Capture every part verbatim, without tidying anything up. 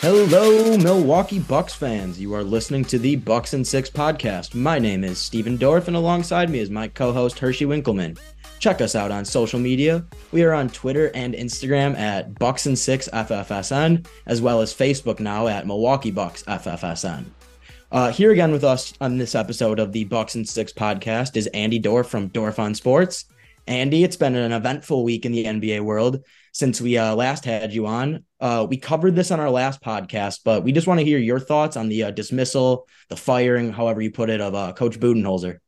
Hello, Milwaukee Bucks fans. You are listening to the Bucks and Six podcast. My name is Stephen Dorff, and alongside me is my co-host, Hershey Winkleman. Check us out on social media. We are on Twitter and Instagram at Bucks and Six F F S N, as well as Facebook now at Milwaukee Bucks F F S N. Uh, here again with us on this episode of the Bucks and Six podcast is Andy Dorf from Dorf on Sports. Andy, it's been an eventful week in the N B A world since we uh, last had you on. Uh, we covered this on our last podcast, but we just want to hear your thoughts on the uh, dismissal, the firing, however you put it, of uh, Coach Budenholzer.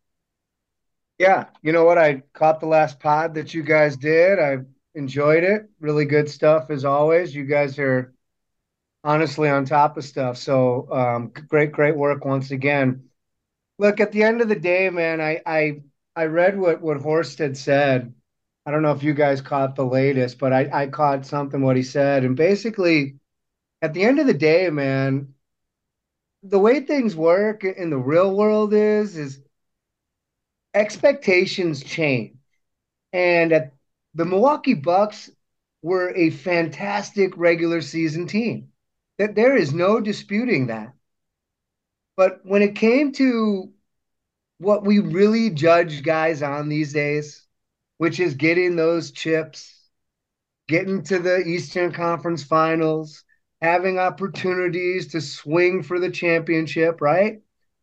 Yeah, you know what? I caught the last pod that you guys did. I enjoyed it. Really good stuff as always. You guys are honestly on top of stuff. So um, great, great work once again. Look, at the end of the day, man, I I I read what, what Horst had said. I don't know if you guys caught the latest, but I, I caught something what he said. And basically, at the end of the day, man, the way things work in the real world is, is expectations change. And at the Milwaukee Bucks were a fantastic regular season team. That there is no disputing that. But when it came to what we really judge guys on these days, which is getting those chips, getting to the Eastern Conference Finals, having opportunities to swing for the championship, right?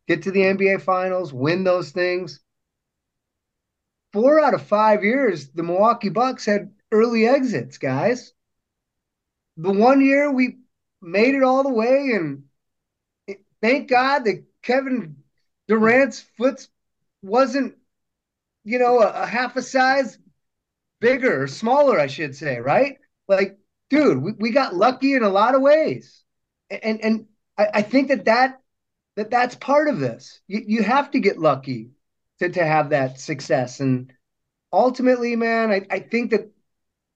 Get to the N B A Finals, win those things. Four out of five years, the Milwaukee Bucks had early exits, guys. The one year we made it all the way, and thank God that Kevin Durant's foot wasn't, you know, a, a half a size bigger or smaller, I should say, right? Like, dude, we, we got lucky in a lot of ways. And and I, I think that, that that that's part of this. You, you have to get lucky to, to have that success. And ultimately, man, I, I think that,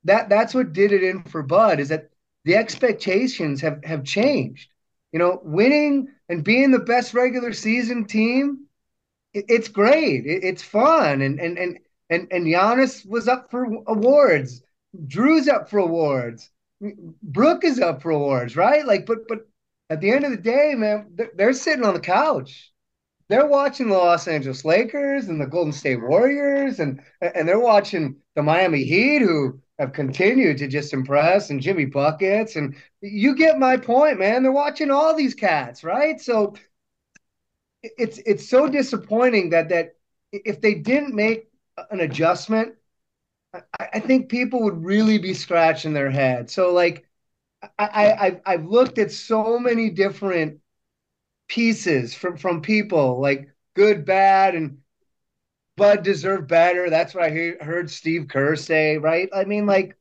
that that's what did it in for Bud, is that the expectations have, have changed. You know, winning and being the best regular season team, it's great. It's fun. And, and, and, and, and Giannis was up for awards. Drew's up for awards. Brooke is up for awards, right? Like, but, but at the end of the day, man, they're, they're sitting on the couch. They're watching the Los Angeles Lakers and the Golden State Warriors. And, and they're watching the Miami Heat, who have continued to just impress, and Jimmy Buckets. And you get my point, man. They're watching all these cats, right? So It's it's so disappointing that that if they didn't make an adjustment, I, I think people would really be scratching their head. So like, I, I I've looked at so many different pieces from, from people, like good, bad, and Bud deserved better. That's what I hear, heard Steve Kerr say, right? I mean, like,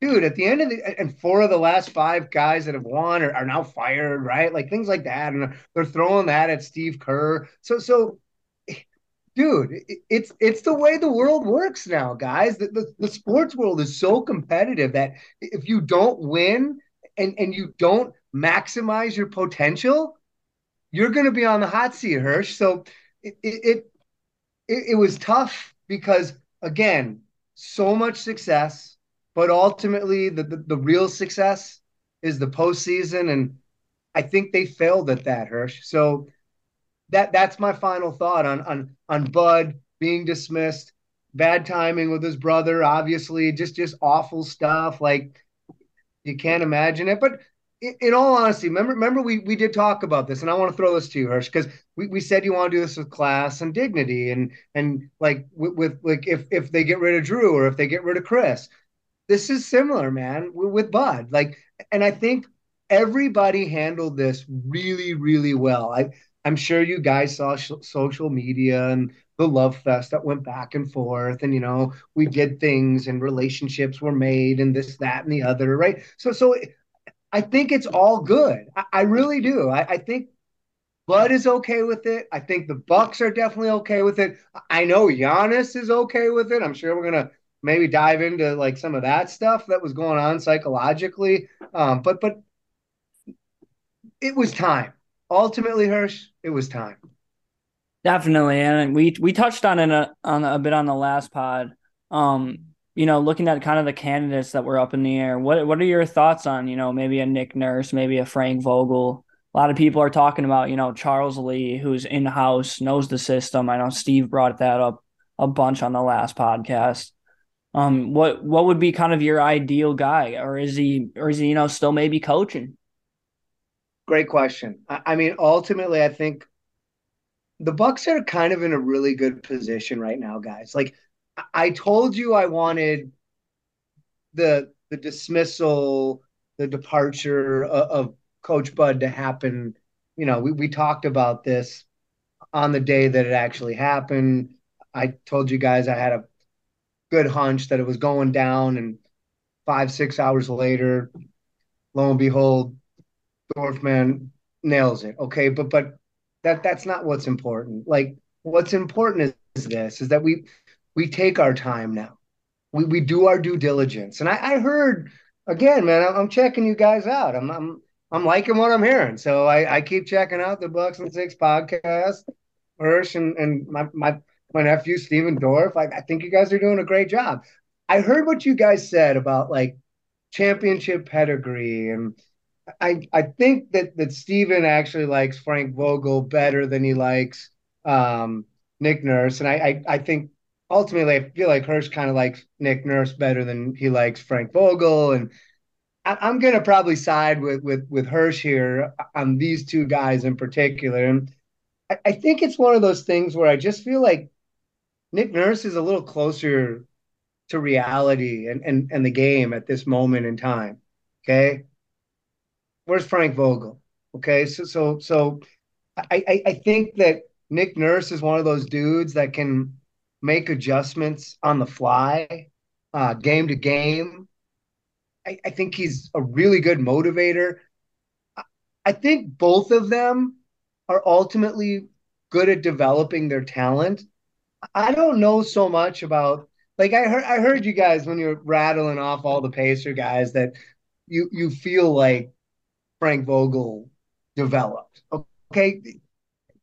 dude, at the end of the, and four of the last five guys that have won are, are now fired, right? Like things like that. And they're throwing that at Steve Kerr. So, so dude, it's, it's the way the world works now, guys. The, the, the sports world is so competitive that if you don't win and, and you don't maximize your potential, you're going to be on the hot seat, Hirsch. So it, it, it, it was tough because, again, so much success. But ultimately, the, the, the real success is the postseason, and I think they failed at that, Hirsch. So that that's my final thought on on on Bud being dismissed, bad timing with his brother, obviously, just just awful stuff. Like, you can't imagine it. But in, in all honesty, remember remember we we did talk about this, and I want to throw this to you, Hirsch, because we, we said you want to do this with class and dignity, and and like with, with like if if they get rid of Drew or if they get rid of Chris. This is similar, man, with Bud. Like, and I think everybody handled this really, really well. I, I'm sure you guys saw sh- social media and the love fest that went back and forth, and, you know, we did things and relationships were made and this, that, and the other, right? So, so it, I think it's all good. I, I really do. I, I think Bud is okay with it. I think the Bucks are definitely okay with it. I know Giannis is okay with it. I'm sure we're going to maybe dive into like some of that stuff that was going on psychologically. Um, but, but it was time. Ultimately, Hirsch, it was time. Definitely. And we, we touched on it a, on a bit on the last pod, um, you know, looking at kind of the candidates that were up in the air. What, what are your thoughts on, you know, maybe a Nick Nurse, maybe a Frank Vogel? A lot of people are talking about, you know, Charles Lee, who's in-house, knows the system. I know Steve brought that up a bunch on the last podcast. Um, what what would be kind of your ideal guy? Or is he, or is he, you know, still maybe coaching? Great question. I, I mean, ultimately, I think the Bucks are kind of in a really good position right now, guys. Like, I told you I wanted the the dismissal, the departure of, of Coach Bud to happen. You know, we, we talked about this on the day that it actually happened. I told you guys I had a good hunch that it was going down, and five, six hours later, lo and behold, Dorfman nails it. Okay, but but that that's not what's important. Like, what's important is, is this, is that we we take our time now. We we do our due diligence. And I, I heard, again, man, I'm checking you guys out. I'm I'm I'm liking what I'm hearing. So I, I keep checking out the Bucks and Six podcast, Hirsch, and, and my, my, my nephew, Stephen Dorff. I, I think you guys are doing a great job. I heard what you guys said about, like, championship pedigree. And I I think that, that Stephen actually likes Frank Vogel better than he likes um, Nick Nurse. And I, I, I think ultimately I feel like Hirsch kind of likes Nick Nurse better than he likes Frank Vogel. And I'm going to probably side with, with, with Hirsch here on these two guys in particular. And I, I think it's one of those things where I just feel like Nick Nurse is a little closer to reality and, and, and the game at this moment in time. Okay. Where's Frank Vogel? Okay. So, so, so I, I, I think that Nick Nurse is one of those dudes that can make adjustments on the fly, uh, game to game. I, I think he's a really good motivator. I, I think both of them are ultimately good at developing their talent. I don't know so much about, like, I heard I heard you guys when you were rattling off all the Pacer guys that you you feel like Frank Vogel developed. Okay,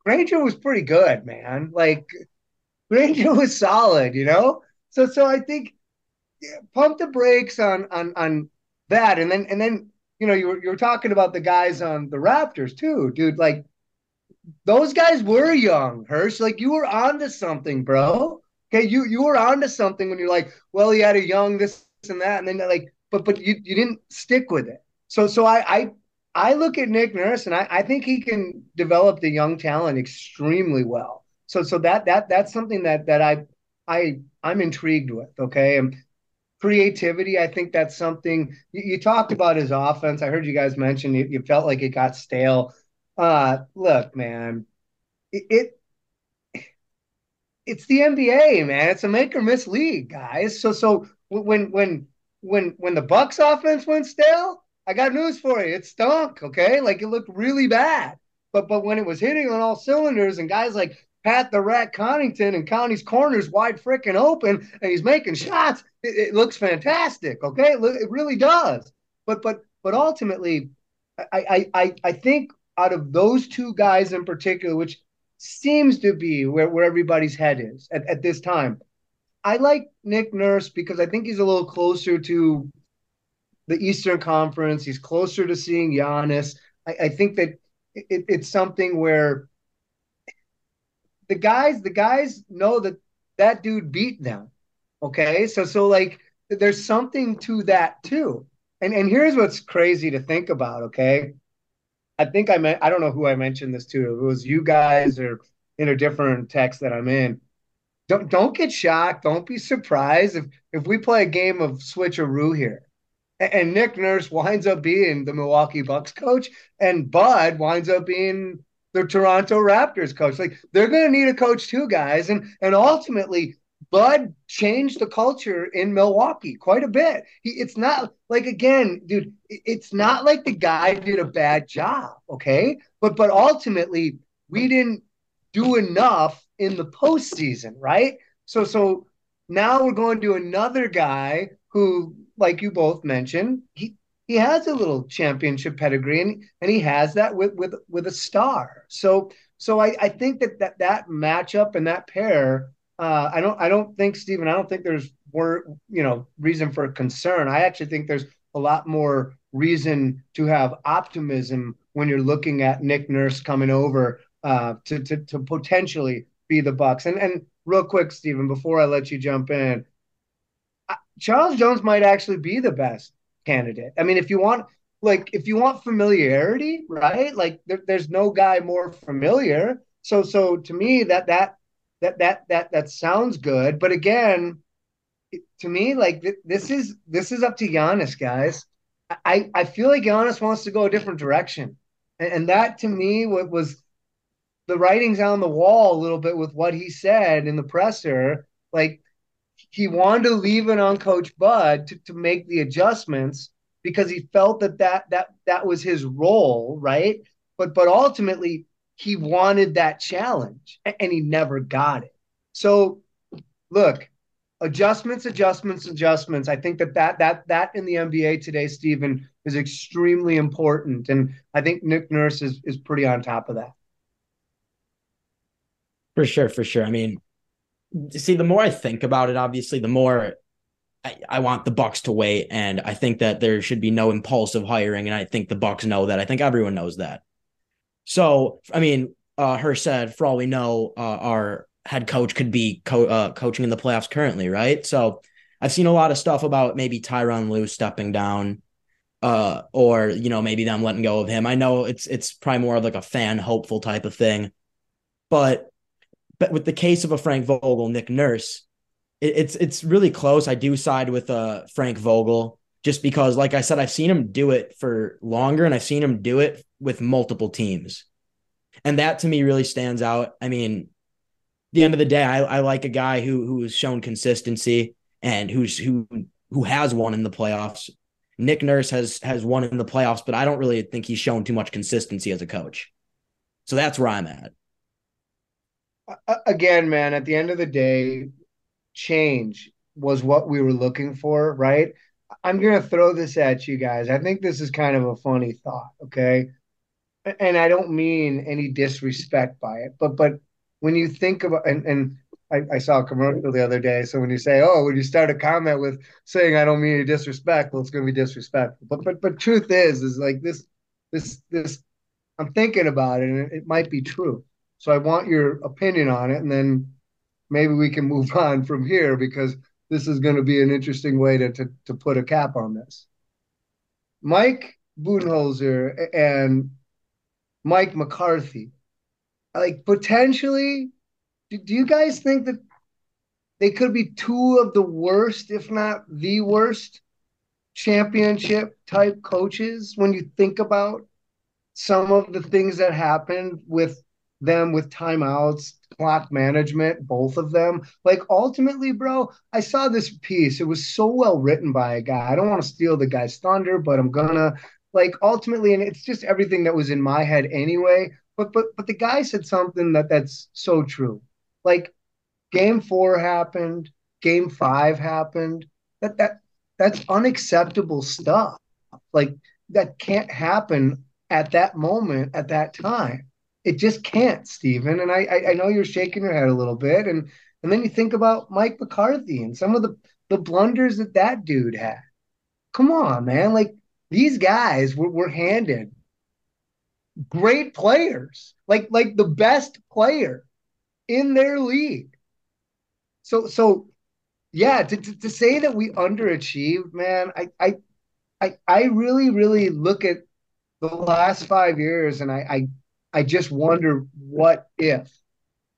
Granger was pretty good, man. Like, Granger was solid, you know? So so I think Yeah, pump the brakes on on on that, and then and then you know you were you were talking about the guys on the Raptors too, dude. Like, those guys were young, Hirsch. Like, you were onto something, bro. Okay, you you were onto something when you're like, well, he had a young this and that, and then like, but but you you didn't stick with it. So so I I I look at Nick Nurse, and I I think he can develop the young talent extremely well. So so that that that's something that that I I I'm intrigued with. Okay, and creativity, I think that's something you, you talked about his offense. I heard you guys mention you, you felt like it got stale. Uh, look, man, it, it it's the N B A, man. It's a make or miss league, guys. So so when when when when the Bucks offense went stale, I got news for you. It stunk, okay? Like, it looked really bad. But but when it was hitting on all cylinders and guys like Pat the Rat Connington and Connie's corners wide frickin' open, and he's making shots, It, it looks fantastic, okay? It, it really does. But but but ultimately, I, I I think out of those two guys in particular, which seems to be where, where everybody's head is at, at this time, I like Nick Nurse because I think he's a little closer to the Eastern Conference. He's closer to seeing Giannis. I, I think that it, it's something where the guys, the guys know that that dude beat them. Okay. So, so like there's something to that too. And, and here's what's crazy to think about. Okay. I think I meant, I don't know who I mentioned this to. It was you guys or in a different text that I'm in. Don't, don't get shocked. Don't be surprised if, if we play a game of switcheroo here and, and Nick Nurse winds up being the Milwaukee Bucks coach and Bud winds up being the Toronto Raptors coach. Like, they're going to need a coach too, guys. And and ultimately, Bud changed the culture in Milwaukee quite a bit. He, it's not like, again, dude, it's not like the guy did a bad job, okay? But but ultimately, we didn't do enough in the postseason, right? So so now we're going to another guy who, like you both mentioned, he he has a little championship pedigree, and and he has that with with with a star. So so I, I think that, that that matchup and that pair. Uh, I don't. I don't think, Stephen. I don't think there's more, you know, reason for concern. I actually think there's a lot more reason to have optimism when you're looking at Nick Nurse coming over uh, to, to to potentially be the Bucks. And and real quick, Stephen, before I let you jump in, I, Charles Jones might actually be the best candidate. I mean, if you want, like, if you want familiarity, right? Like, there, there's no guy more familiar. So so to me, that that. That that that that sounds good, but again, to me, like th- this is this is up to Giannis, guys. I, I feel like Giannis wants to go a different direction, and, and that to me what was the writing's on the wall a little bit with what he said in the presser. Like, he wanted to leave it on Coach Bud to, to make the adjustments because he felt that that that that was his role, right? But but ultimately, he wanted that challenge, and he never got it. So, look, adjustments, adjustments, adjustments. I think that that that that in the N B A today, Stephen, is extremely important, and I think Nick Nurse is is pretty on top of that. For sure, for sure. I mean, see, the more I think about it, obviously, the more I, I want the Bucks to wait, and I think that there should be no impulsive hiring, and I think the Bucks know that. I think everyone knows that. So, I mean, uh, Hersh said, for all we know, uh, our head coach could be co- uh, coaching in the playoffs currently, right? So I've seen a lot of stuff about maybe Tyronn Lue stepping down uh, or, you know, maybe them letting go of him. I know it's it's probably more of like a fan hopeful type of thing. But but with the case of a Frank Vogel, Nick Nurse, it, it's, it's really close. I do side with uh, Frank Vogel. Just because, like I said, I've seen him do it for longer, and I've seen him do it with multiple teams. And that, to me, really stands out. I mean, at the end of the day, I, I like a guy who who has shown consistency and who's who who has won in the playoffs. Nick Nurse has has won in the playoffs, but I don't really think he's shown too much consistency as a coach. So that's where I'm at. Again, man, at the end of the day, change was what we were looking for, right? I'm going to throw this at you guys. I think this is kind of a funny thought, okay? And I don't mean any disrespect by it, but but when you think about, and, and I, I saw a commercial the other day, so when you say, oh, when you start a comment with saying, I don't mean any disrespect, well, it's going to be disrespectful. But but but truth is, is like this, this, this, I'm thinking about it, and it, it might be true. So I want your opinion on it, and then maybe we can move on from here, because this is going to be an interesting way to, to, to put a cap on this. Mike Budenholzer and Mike McCarthy, like, potentially, do, do you guys think that they could be two of the worst, if not the worst, championship-type coaches when you think about some of the things that happened with them, with timeouts, clock management, both of them? Like, ultimately, bro, I saw this piece. It was so well written by a guy. I don't want to steal the guy's thunder, but I'm gonna. Like, ultimately, and it's just everything that was in my head anyway. But but but the guy said something that that's so true. Like, game four happened, game five happened. That that that's unacceptable stuff. Like, that can't happen at that moment, at that time. It just can't, Stephen. And I, I, I know you're shaking your head a little bit. And, and then you think about Mike McCarthy and some of the, the blunders that that dude had. Come on, man. Like, these guys were, were handed great players, like like the best player in their league. So, so yeah, to, to, to say that we underachieved, man, I, I, I, I really, really look at the last five years and I, I – I just wonder what if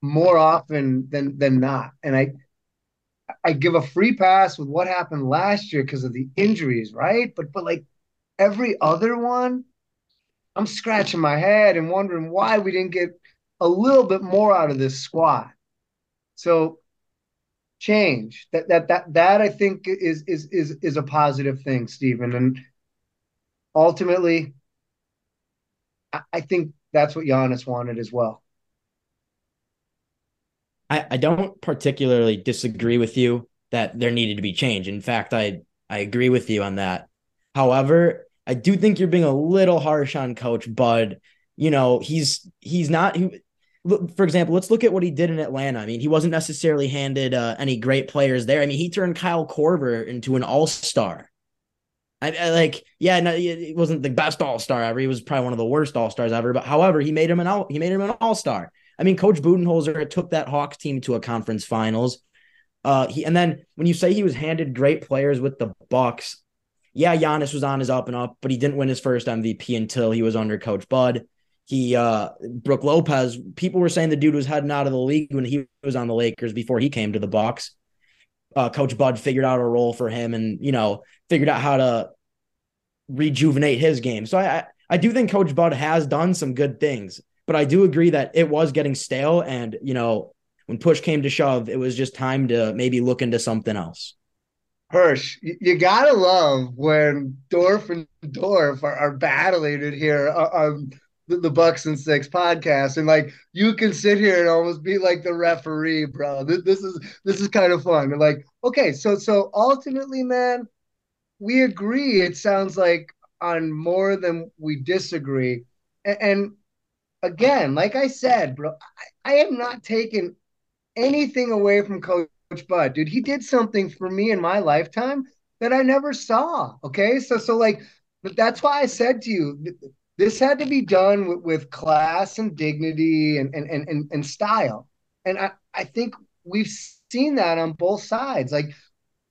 more often than than not. And I I give a free pass with what happened last year because of the injuries, right? But but like every other one, I'm scratching my head and wondering why we didn't get a little bit more out of this squad. So change that, that, that, that I think is, is, is, is a positive thing, Stephen. And ultimately I, I think that's what Giannis wanted as well. I, I don't particularly disagree with you that there needed to be change. In fact, I, I agree with you on that. However, I do think you're being a little harsh on Coach Bud. You know, he's he's not he, – for example, let's look at what he did in Atlanta. I mean, he wasn't necessarily handed uh, any great players there. I mean, he turned Kyle Korver into an all-star. I, I like, yeah, no, he wasn't the best all-star ever. He was probably one of the worst all-stars ever. But however, he made him an all, he made him an all-star. I mean, Coach Budenholzer took that Hawks team to a conference finals. Uh, he, and then when you say he was handed great players with the Bucks, yeah, Giannis was on his up and up, but he didn't win his first M V P until he was under Coach Bud. He, uh, Brooke Lopez, people were saying the dude was heading out of the league when he was on the Lakers before he came to the Bucks. Uh, Coach Bud figured out a role for him and, you know, figured out how to rejuvenate his game. So I, I, I do think Coach Bud has done some good things, but I do agree that it was getting stale and, you know, when push came to shove, it was just time to maybe look into something else. Hirsch, you got to love when Dorf and Dorf are, are battling it here on the, the Bucks and Six podcast. And, like, you can sit here and almost be like the referee, bro. This, this is this is kind of fun. And like, okay, so so ultimately, man, we agree, it sounds like, on more than we disagree. And, and again, like I said, bro, I, I am not taking – anything away from Coach Bud, dude. He did something for me in my lifetime that I never saw. Okay. So, so like, but that's why I said to you, this had to be done with, with class and dignity and, and, and, and style. And I, I think we've seen that on both sides. Like,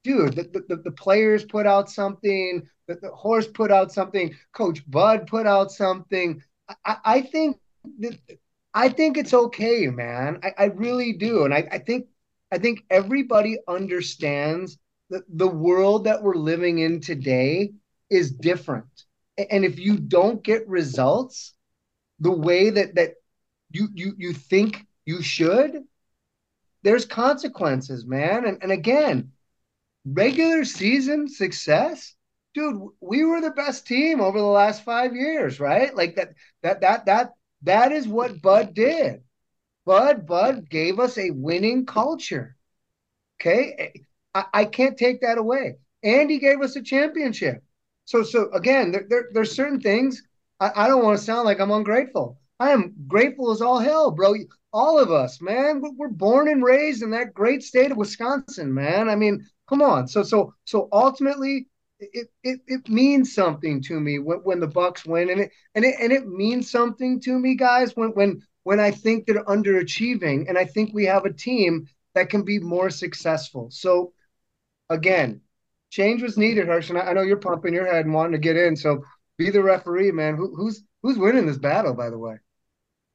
dude, the, the, the players put out something, the, the horse put out something, Coach Bud put out something. I, I think that, I think it's okay, man. I, I really do. And I, I think I think everybody understands that the world that we're living in today is different. And if you don't get results the way that, that you, you you think you should, there's consequences, man. And, and again, regular season success, dude, we were the best team over the last five years, right? Like that, that, that, that. That is what Bud did. Bud, Bud gave us a winning culture. Okay. I, I can't take that away. And he gave us a championship. So, so again, there, there, there's certain things. I, I don't want to sound like I'm ungrateful. I am grateful as all hell, bro. All of us, man, we're born and raised in that great state of Wisconsin, man. I mean, come on. So, so, so ultimately, It, it it means something to me when, when the Bucks win, and it and it and it means something to me, guys, when when when I think they're underachieving, and I think we have a team that can be more successful. So again, change was needed, Hersh, and I, I know you're pumping your head and wanting to get in. So be the referee, man. Who who's who's winning this battle, by the way?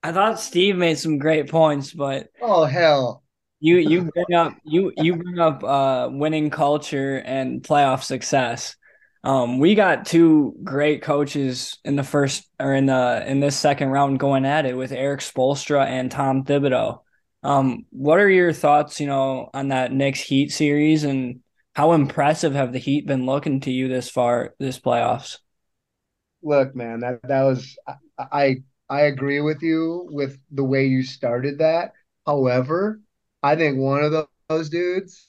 I thought Steve made some great points, but oh hell. You you bring up you you bring up uh, winning culture and playoff success. Um, we got two great coaches in the first or in the in this second round going at it with Eric Spoelstra and Tom Thibodeau. Um, what are your thoughts, you know, on that Knicks Heat series, and how impressive have the Heat been looking to you this far this playoffs? Look, man, that that was I I, I agree with you with the way you started that. However, I think one of those dudes,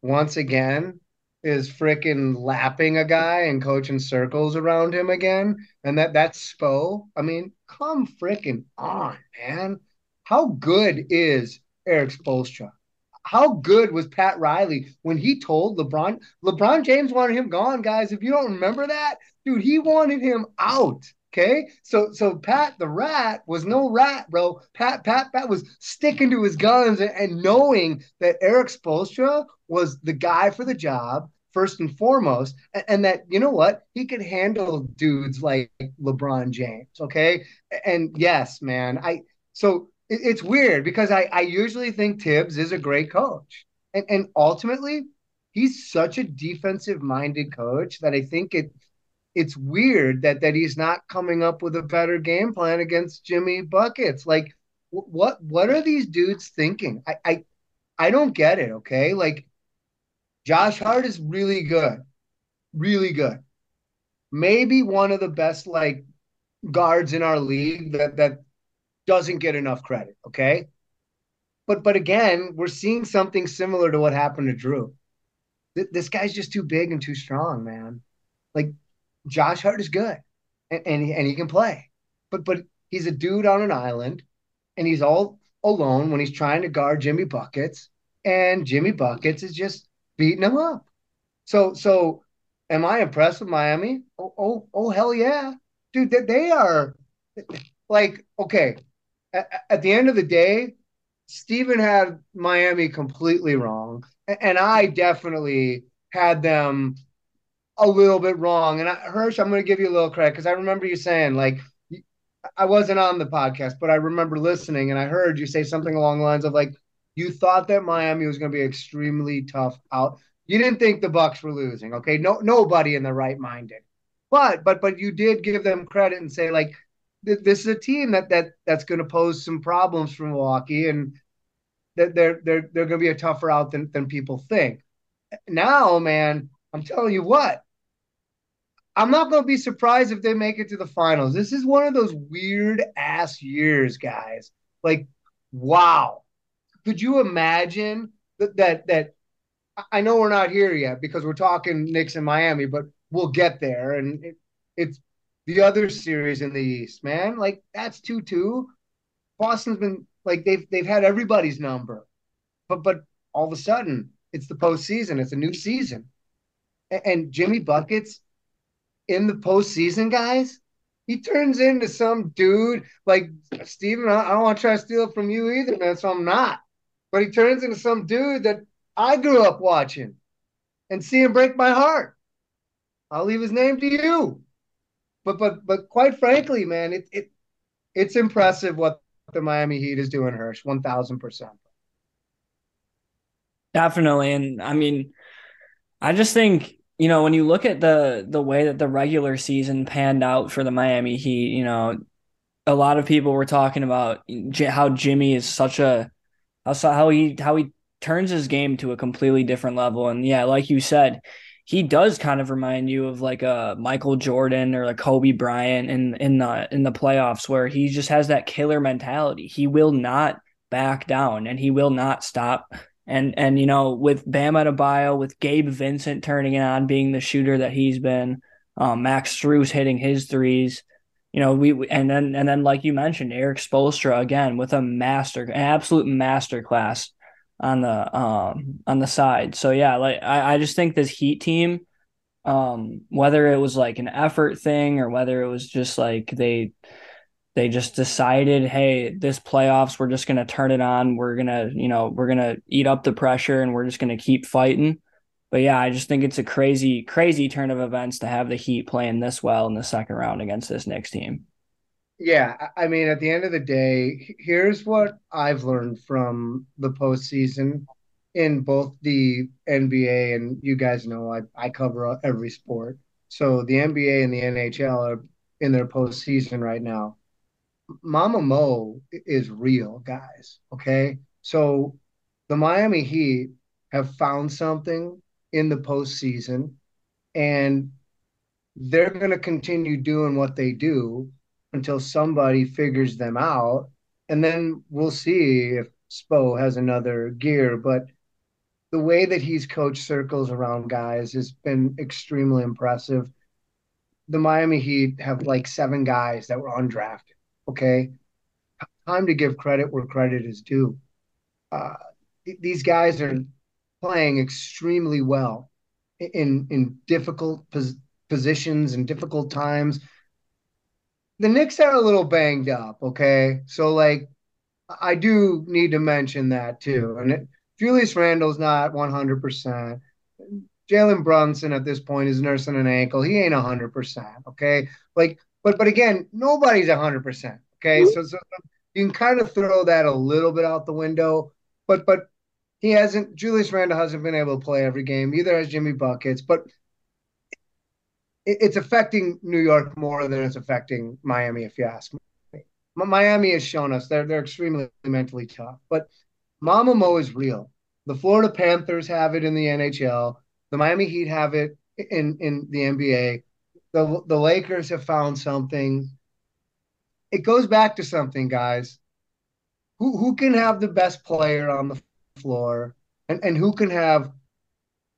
once again, is freaking lapping a guy and coaching circles around him again. And that that's Spo. I mean, come freaking on, man. How good is Eric Spoelstra? How good was Pat Riley when he told LeBron? LeBron James wanted him gone, guys. If you don't remember that, dude, he wanted him out. Okay, so so Pat the Rat was no rat, bro. Pat Pat Pat was sticking to his guns and, and knowing that Eric Spoelstra was the guy for the job first and foremost, and, and that, you know what, he could handle dudes like LeBron James. Okay, and yes, man, I so it, it's weird because I I usually think Tibbs is a great coach, and and ultimately he's such a defensive minded coach that I think it. it's weird that that he's not coming up with a better game plan against Jimmy Buckets. Like, what what are these dudes thinking? I I, I don't get it, okay? Like, Josh Hart is really good, really good. Maybe one of the best, like, guards in our league that that doesn't get enough credit, okay? But but again, we're seeing something similar to what happened to Drew. Th- this guy's just too big and too strong, man. Like, Josh Hart is good, and and he, and he can play. But but he's a dude on an island, and he's all alone when he's trying to guard Jimmy Buckets, and Jimmy Buckets is just beating him up. So so am I impressed with Miami? Oh, oh, oh hell yeah. Dude, they, they are like, okay, at, at the end of the day, Stephen had Miami completely wrong, and I definitely had them a little bit wrong. And I, Hirsch, I'm going to give you a little credit because I remember you saying, like, I wasn't on the podcast, but I remember listening, and I heard you say something along the lines of, like, you thought that Miami was going to be extremely tough out. You didn't think the Bucks were losing, okay? No, nobody in their right mind did. But but but you did give them credit and say, like, th- this is a team that that that's going to pose some problems for Milwaukee, and that they're they're they're going to be a tougher out than than people think. Now, man, I'm telling you what, I'm not going to be surprised if they make it to the finals. This is one of those weird ass years, guys. Like, wow, could you imagine that that that? I know we're not here yet because we're talking Knicks and Miami, but we'll get there, and it, it's the other series in the East, man. Like, that's two two. Boston's been, like, they've they've had everybody's number, but but all of a sudden it's the postseason. It's a new season, and, and Jimmy Buckets in the postseason, guys, he turns into some dude like Steven. I, I don't want to try to steal it from you either, man. So I'm not, but he turns into some dude that I grew up watching and seeing break my heart. I'll leave his name to you, but but but quite frankly, man, it it it's impressive what the Miami Heat is doing, Hirsch, one thousand percent. Definitely, and I mean, I just think, you know, when you look at the the way that the regular season panned out for the Miami Heat, you know, a lot of people were talking about how Jimmy is such a how he how he turns his game to a completely different level, and yeah, like you said, he does kind of remind you of like a Michael Jordan or like Kobe Bryant in in the in the playoffs, where he just has that killer mentality. He will not back down, and he will not stop. And and you know, with Bam Adebayo, with Gabe Vincent turning it on, being the shooter that he's been, um, Max Strus hitting his threes, you know, we and then and then like you mentioned, Eric Spoelstra again with a master, an absolute masterclass on the um on the side. So yeah, like I, I just think this Heat team, um, whether it was like an effort thing or whether it was just like they they just decided, hey, this playoffs, we're just gonna turn it on. We're gonna, you know, we're gonna eat up the pressure and we're just gonna keep fighting. But yeah, I just think it's a crazy, crazy turn of events to have the Heat playing this well in the second round against this Knicks team. Yeah, I mean, at the end of the day, here's what I've learned from the postseason in both the N B A, and you guys know I, I cover every sport. So the N B A and the N H L are in their postseason right now. Mama Mo is real, guys, okay? So the Miami Heat have found something in the postseason, and they're going to continue doing what they do until somebody figures them out, and then we'll see if Spo has another gear. But the way that he's coached circles around guys has been extremely impressive. The Miami Heat have like seven guys that were undrafted, okay? Time to give credit where credit is due. Uh, th- these guys are playing extremely well in, in difficult pos- positions and difficult times. The Knicks are a little banged up, okay? So, like, I do need to mention that, too. And it, Julius Randle's not one hundred percent. Jalen Brunson at this point is nursing an ankle. He ain't one hundred percent, okay? Like, but but again, nobody's one hundred percent, okay? So, so you can kind of throw that a little bit out the window. But but he hasn't – Julius Randle hasn't been able to play every game. Either has Jimmy Buckets. But it's affecting New York more than it's affecting Miami, if you ask me. Miami has shown us they're they're extremely mentally tough, but Mama Mo is real. The Florida Panthers have it in the N H L. The Miami Heat have it in, in the N B A. The the Lakers have found something. It goes back to something, guys. Who who can have the best player on the floor, and, and who can have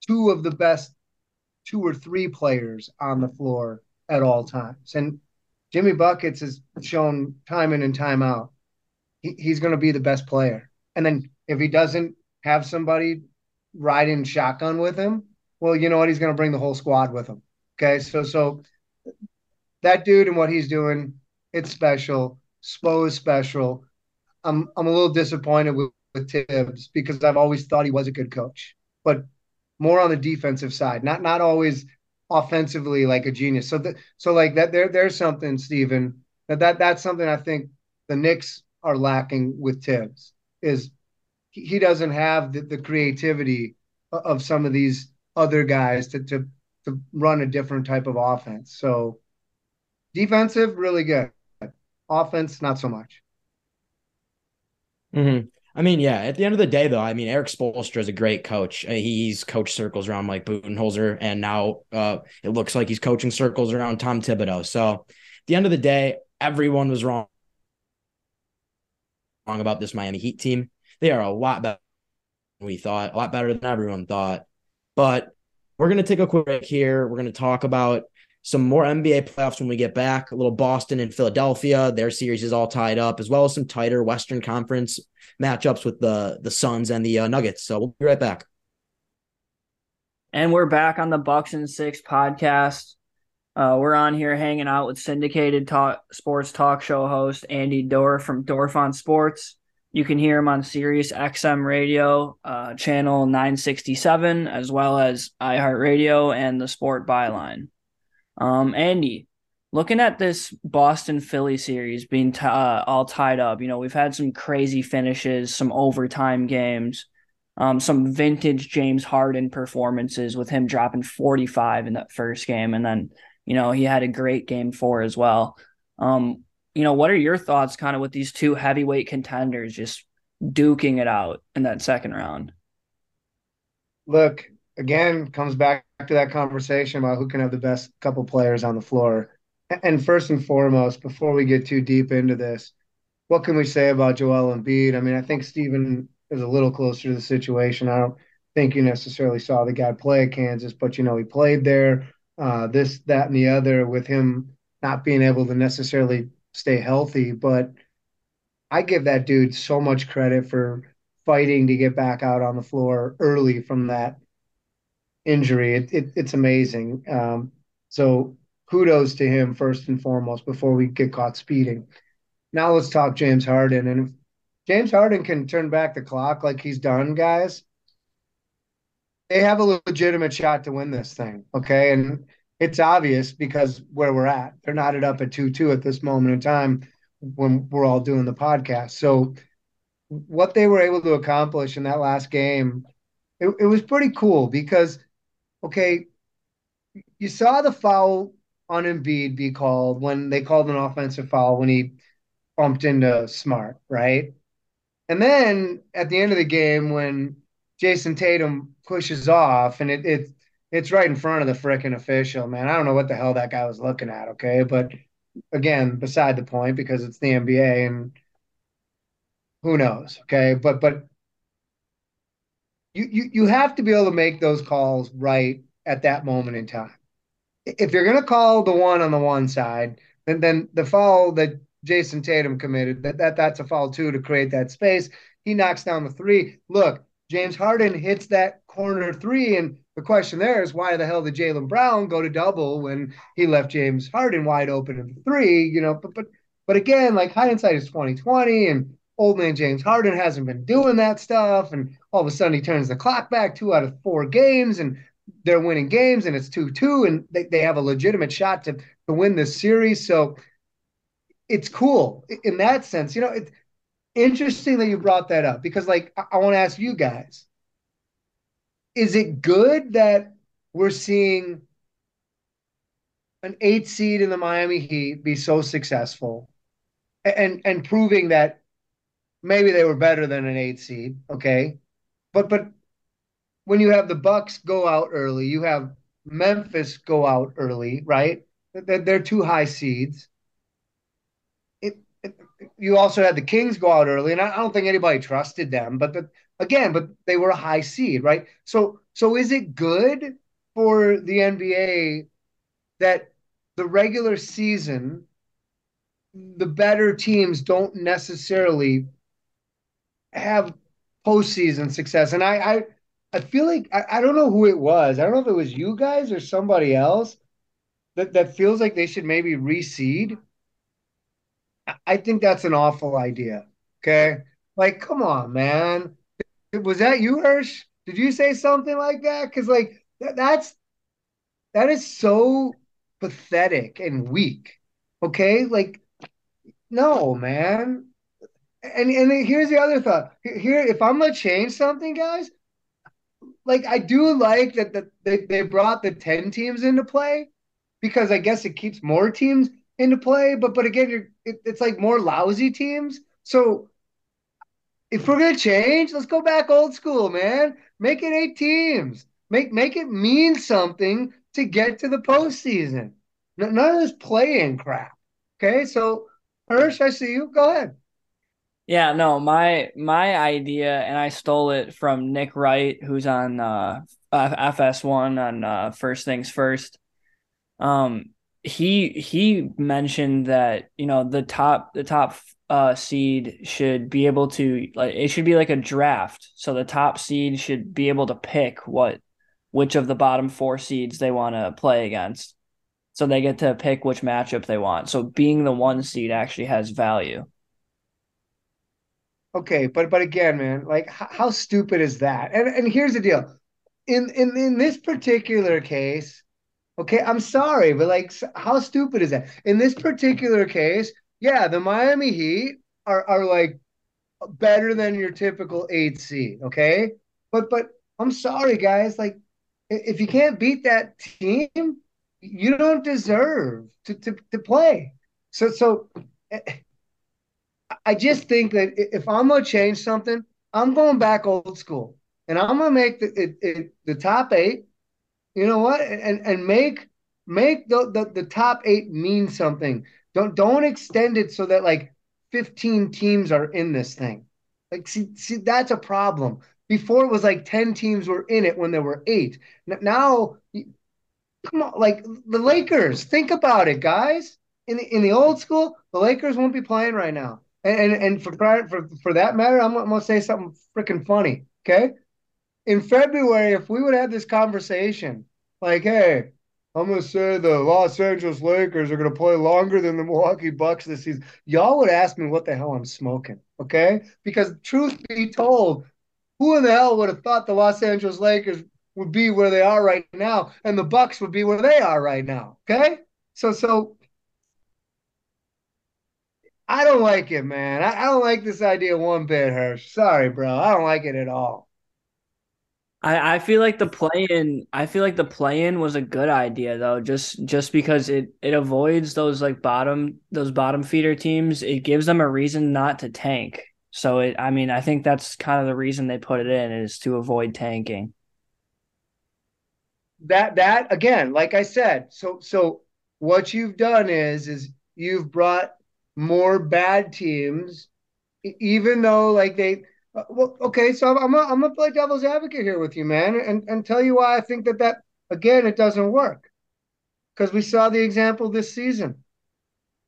two of the best two or three players on the floor at all times? And Jimmy Buckets has shown time in and time out, he, he's going to be the best player. And then if he doesn't have somebody riding shotgun with him, well, you know what? He's going to bring the whole squad with him. Okay, so so that dude and what he's doing, it's special. Spo is special. I'm I'm a little disappointed with, with Tibbs because I've always thought he was a good coach, but more on the defensive side, not not always offensively like a genius. So that so like that there there's something, Stephen, that, that that's something I think the Knicks are lacking with Tibbs is he, he doesn't have the, the creativity of some of these other guys to to to run a different type of offense. So defensive, really good. Offense, not so much. Mm-hmm. I mean, yeah, at the end of the day, though, I mean, Eric Spoelstra is a great coach. He's coached circles around Mike Budenholzer, and now uh, it looks like he's coaching circles around Tom Thibodeau. So at the end of the day, everyone was wrong about this Miami Heat team. They are a lot better than we thought, a lot better than everyone thought. But we're going to take a quick break here. We're going to talk about some more N B A playoffs when we get back, a little Boston and Philadelphia. Their series is all tied up, as well as some tighter Western Conference matchups with the, the Suns and the uh, Nuggets. So we'll be right back. And we're back on the Bucks and Six podcast. Uh, we're on here hanging out with syndicated talk, sports talk show host Andy Dorf from Dorf on Sports. You can hear him on SiriusXM Radio, uh, channel nine sixty-seven, as well as iHeartRadio and the Sport Byline. Um, Andy, looking at this Boston-Philly series being t- uh, all tied up, you know, we've had some crazy finishes, some overtime games, um, some vintage James Harden performances with him dropping forty-five in that first game. And then, you know, he had a great game four as well. Um, you know, what are your thoughts kind of with these two heavyweight contenders just duking it out in that second round? Look, again, comes back to that conversation about who can have the best couple players on the floor. And first and foremost, before we get too deep into this, what can we say about Joel Embiid? I mean, I think Stephen is a little closer to the situation. I don't think you necessarily saw the guy play at Kansas, but, you know, he played there, uh, this, that, and the other, with him not being able to necessarily stay healthy. But I give that dude so much credit for fighting to get back out on the floor early from that injury. It, it it's amazing. Um, so kudos to him first and foremost before we get caught speeding. Now let's talk James Harden. And if James Harden can turn back the clock like he's done, guys, they have a legitimate shot to win this thing. Okay. And it's obvious because where we're at, they're knotted up at two two at this moment in time when we're all doing the podcast. So what they were able to accomplish in that last game, it, it was pretty cool because okay, you saw the foul on Embiid be called when they called an offensive foul when he bumped into Smart, right? And then at the end of the game when Jason Tatum pushes off and it, it it's right in front of the frickin' official, man. I don't know what the hell that guy was looking at, okay? But, again, beside the point because it's the N B A and who knows, okay? But but you you you have to be able to make those calls right at that moment in time. If you're going to call the one on the one side, then then the foul that Jason Tatum committed, that, that that's a foul too to create that space. He knocks down the three. Look, James Harden hits that corner three, and the question there is why the hell did Jaylen Brown go to double when he left James Harden wide open in the three? You know, but but but again, like hindsight is twenty twenty, and old man James Harden hasn't been doing that stuff, and all of a sudden he turns the clock back two out of four games, and they're winning games, and it's two two, and they, they have a legitimate shot to, to win this series. So it's cool in that sense. You know, it's interesting that you brought that up because, like, I, I want to ask you guys, is it good that we're seeing an eight seed in the Miami Heat be so successful and and proving that maybe they were better than an eight seed. Okay. But, but when you have the Bucks go out early, you have Memphis go out early, right? They're, they're two high seeds. It, it, you also had the Kings go out early, and I, I don't think anybody trusted them, but the, again, but they were a high seed, right? So, so is it good for the N B A that the regular season, the better teams don't necessarily have postseason success? And I, I, I feel like, I, I don't know who it was. I don't know if it was you guys or somebody else that, that feels like they should maybe reseed. I think that's an awful idea. Okay. Like, come on, man. Was that you, Hirsch? Did you say something like that? Cause like that, that's, that is so pathetic and weak. Okay. Like, no, man. And and here's the other thought. Here, if I'm going to change something, guys, like I do like that, that they, they brought the ten teams into play, because I guess it keeps more teams into play. But but again, you're, it, it's like more lousy teams. So if we're going to change, let's go back old school, man. Make it eight teams. Make, make it mean something to get to the postseason. None of this play-in crap. Okay, so Hirsch, I see you. Go ahead. Yeah, no, my my idea, and I stole it from Nick Wright, who's on uh, F S one on uh, First Things First. Um, he he mentioned that you know the top the top uh, seed should be able to, like, it should be like a draft. So the top seed should be able to pick what which of the bottom four seeds they want to play against. So they get to pick which matchup they want. So being the one seed actually has value. Okay, but but again, man, like how, how stupid is that? And and here's the deal, in in in this particular case, okay, I'm sorry, but like how stupid is that? In this particular case, yeah, the Miami Heat are are like better than your typical eight seed, okay? But but I'm sorry, guys, like if you can't beat that team, you don't deserve to to, to play. So so. I just think that if I'm going to change something, I'm going back old school. And I'm going to make the it, it, the top eight, you know what, and and make make the, the, the top eight mean something. Don't don't extend it so that like fifteen teams are in this thing. Like, see, see that's a problem. Before it was like ten teams were in it when there were eight. Now, come on, like the Lakers, think about it, guys. In the, in the old school, the Lakers won't be playing right now. And and, and for, for for that matter, I'm, I'm going to say something freaking funny, okay? In February, if we would have this conversation, like, hey, I'm going to say the Los Angeles Lakers are going to play longer than the Milwaukee Bucks this season, y'all would ask me what the hell I'm smoking, okay? Because truth be told, who in the hell would have thought the Los Angeles Lakers would be where they are right now and the Bucks would be where they are right now, okay? So, so... I don't like it, man. I, I don't like this idea one bit, Hirsch. Sorry, bro. I don't like it at all. I, I feel like the play-in. I feel like the play-in was a good idea, though. Just just because it it avoids those like bottom those bottom feeder teams. It gives them a reason not to tank. So it. I mean, I think that's kind of the reason they put it in, is to avoid tanking. That that again, like I said. So so what you've done is is you've brought more bad teams, even though like they, uh, well, okay. So I'm, I'm gonna, I'm gonna play devil's advocate here with you, man, and and tell you why I think that that again it doesn't work, because we saw the example this season.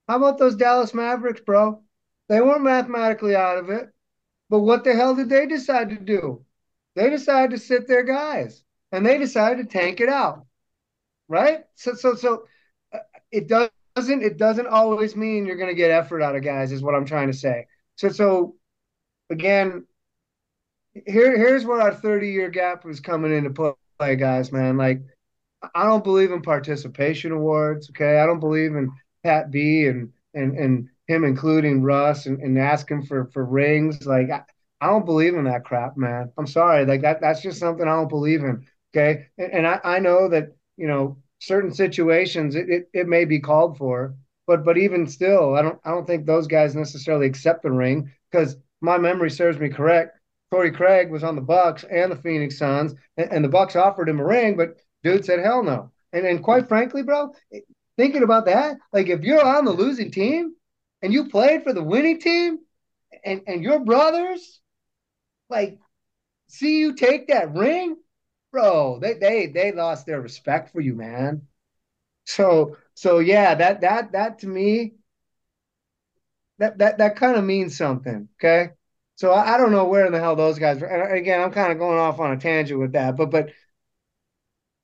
How about those Dallas Mavericks, bro? They weren't mathematically out of it, but what the hell did they decide to do? They decided to sit their guys, and they decided to tank it out, right? So so so uh, it does. Doesn't it doesn't always mean you're going to get effort out of guys, is what I'm trying to say. So so again, here here's where our thirty year gap was coming into play, guys. Man, like I don't believe in participation awards. Okay, I don't believe in Pat B and and and him including Russ and, and asking for for rings. Like I, I don't believe in that crap, man. I'm sorry, like that that's just something I don't believe in. Okay, and, and I I know that you know. certain situations it, it, it may be called for, but but even still, I don't I don't think those guys necessarily accept the ring, because my memory serves me correct, Torrey Craig was on the Bucks and the Phoenix Suns, and, and the Bucks offered him a ring, but dude said hell no. And and quite frankly, bro, thinking about that, like if you're on the losing team and you played for the winning team, and and your brothers, like, see you take that ring, bro, they they they lost their respect for you, man. So so yeah, that that that to me, that that that kind of means something. Okay, so I, I don't know where in the hell those guys were. And again, I'm kind of going off on a tangent with that, but but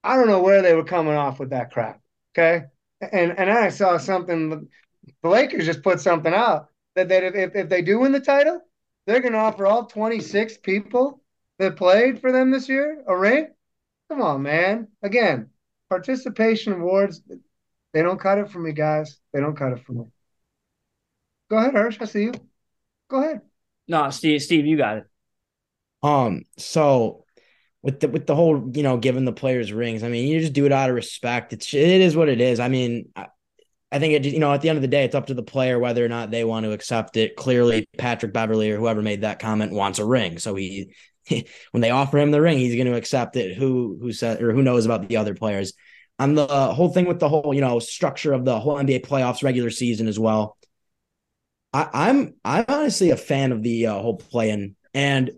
I don't know where they were coming off with that crap. Okay, and and I saw something. The Lakers just put something out that that if if they do win the title, they're going to offer all twenty-six people that played for them this year a ring. Come on, man. Again, participation awards, they don't cut it for me, guys. They don't cut it for me. Go ahead, Hirsch. I see you. Go ahead. No, Steve, Steve, you got it. Um, so with the with the whole, you know, giving the players rings, I mean, you just do it out of respect. It's it is what it is. I mean, I, I think, it, you know, at the end of the day, it's up to the player whether or not they want to accept it. Clearly, Patrick Beverly or whoever made that comment wants a ring. So he, he when they offer him the ring, he's going to accept it. Who who said, or who knows about the other players? On the whole thing with the whole, you know, structure of the whole N B A playoffs, regular season as well, I, I'm I'm honestly a fan of the uh, whole play-in. And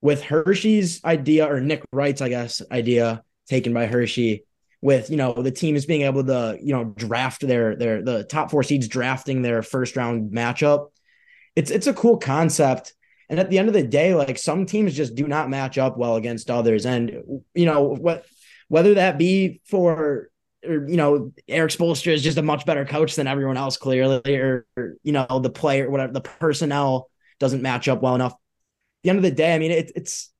with Hershey's idea, or Nick Wright's, I guess, idea taken by Hershey, with, you know, the teams being able to, you know, draft their their the top four seeds drafting their first round matchup, it's it's a cool concept. And at the end of the day, like, some teams just do not match up well against others. And, you know, what whether that be for, or, you know, Eric Spoelstra is just a much better coach than everyone else, clearly, or, or you know, the player, whatever, the personnel doesn't match up well enough. At the end of the day, I mean, it, it's.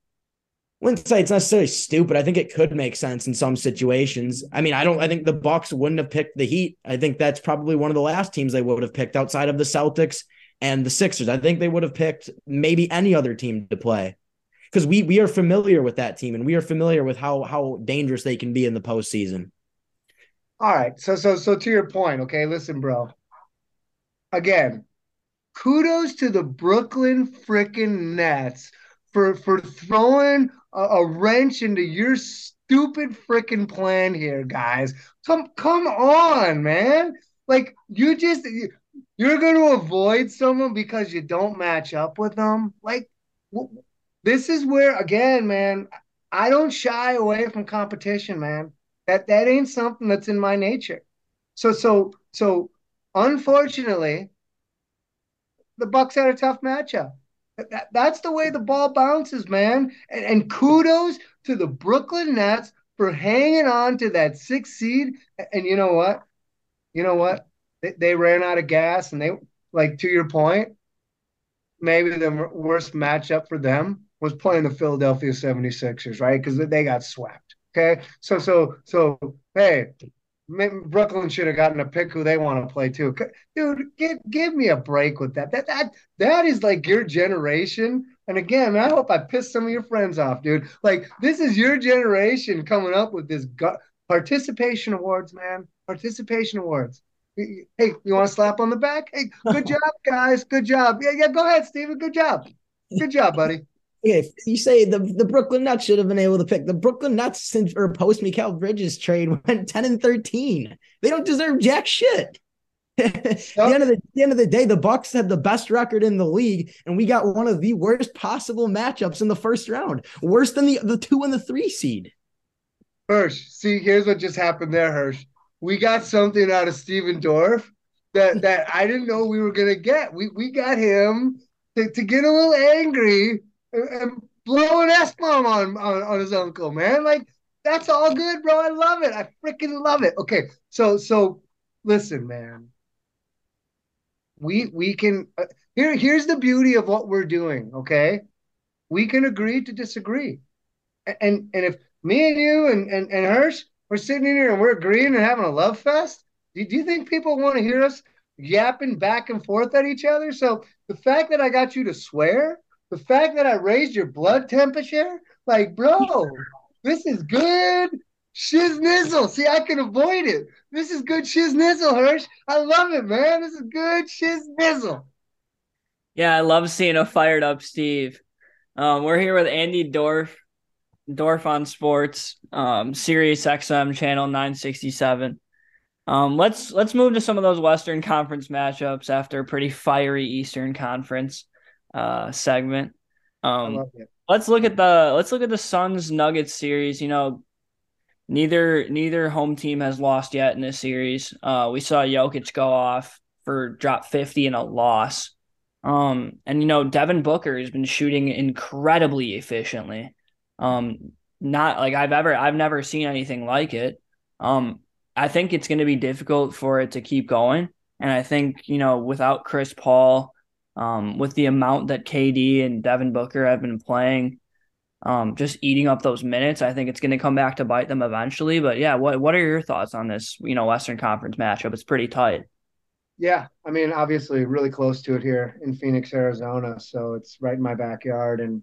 I wouldn't say it's necessarily stupid. I think it could make sense in some situations. I mean, I don't, I think the Bucks wouldn't have picked the Heat. I think that's probably one of the last teams they would have picked outside of the Celtics and the Sixers. I think they would have picked maybe any other team to play, because we we are familiar with that team, and we are familiar with how how dangerous they can be in the postseason. All right. So, so, so to your point, okay, listen, bro. Again, kudos to the Brooklyn freaking Nets for for throwing A, a wrench into your stupid freaking plan here, guys. Come, come on, man. Like, you just, you're going to avoid someone because you don't match up with them. Like, this is where, again, man, I don't shy away from competition, man. That that ain't something that's in my nature. So, so, so, unfortunately, the Bucks had a tough matchup. That, that's the way the ball bounces, man. And, and kudos to the Brooklyn Nets for hanging on to that sixth seed. And you know what? You know what? They, they ran out of gas, and they, like, to your point, maybe the worst matchup for them was playing the Philadelphia seventy-sixers, right? Because they got swept, okay? So, so, so, hey, Brooklyn should have gotten to pick who they want to play too. Dude, give, give me a break with that. That that that is like your generation. And again, man, I hope I pissed some of your friends off, dude. Like, this is your generation coming up with this gu- participation awards, man. Participation awards. Hey, you want a slap on the back? Hey, good job, guys. Good job. Yeah, yeah. Go ahead, Steven. Good job. Good job, buddy. Yeah, you say the, the Brooklyn Nets should have been able to pick. The Brooklyn Nets, since or post Mikal Bridges trade, went ten and thirteen. They don't deserve jack shit. At the end of the, the end of the day, the Bucks had the best record in the league, and we got one of the worst possible matchups in the first round. Worse than the, the two and the three seed. Hirsch, see, here's what just happened there, Hirsch. We got something out of Stephen Dorff that that I didn't know we were gonna get. We we got him to, to get a little angry and blow an S-bomb on, on, on his uncle, man. Like, that's all good, bro. I love it. I freaking love it. Okay, so so listen, man. We we can uh, here here's the beauty of what we're doing, okay? We can agree to disagree. And and if me and you and, and, and Hirsch, we're sitting in here and we're agreeing and having a love fest, do, do you think people want to hear us yapping back and forth at each other? So the fact that I got you to swear, the fact that I raised your blood temperature, like, bro, this is good Shiznizzle. See, I can avoid it. This is good shiznizzle, Hirsch. I love it, man. This is good shiznizzle. Yeah, I love seeing a fired up Steve. Um, we're here with Andy Dorf, Dorf on Sports, um, SiriusXM channel nine sixty-seven. Um, let's let's move to some of those Western Conference matchups after a pretty fiery Eastern Conference uh, segment. Um, let's look at the let's look at the Suns Nuggets series. You know, neither neither home team has lost yet in this series. Uh, we saw Jokic go off for drop fifty in a loss. Um, and you know, Devin Booker has been shooting incredibly efficiently. Um, not like I've ever I've never seen anything like it. Um, I think it's going to be difficult for it to keep going. And I think, you know, without Chris Paul, um, with the amount that K D and Devin Booker have been playing, um, just eating up those minutes, I think it's going to come back to bite them eventually. But yeah, what what are your thoughts on this, you know, Western Conference matchup? It's pretty tight. Yeah. I mean, obviously really close to it here in Phoenix, Arizona. So it's right in my backyard. And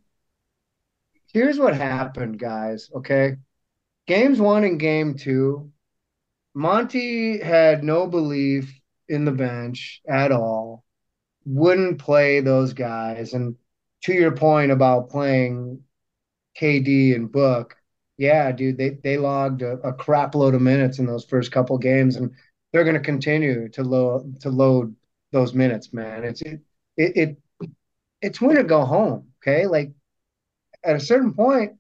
here's what happened, guys. Okay. Games one and game two, Monty had no belief in the bench at all, wouldn't play those guys. And to your point about playing K D and Book, yeah, dude, they, they logged a, a crap load of minutes in those first couple games, and they're going to continue to load to load those minutes, man. It's it, it it it's win or go home, okay? Like, at a certain point,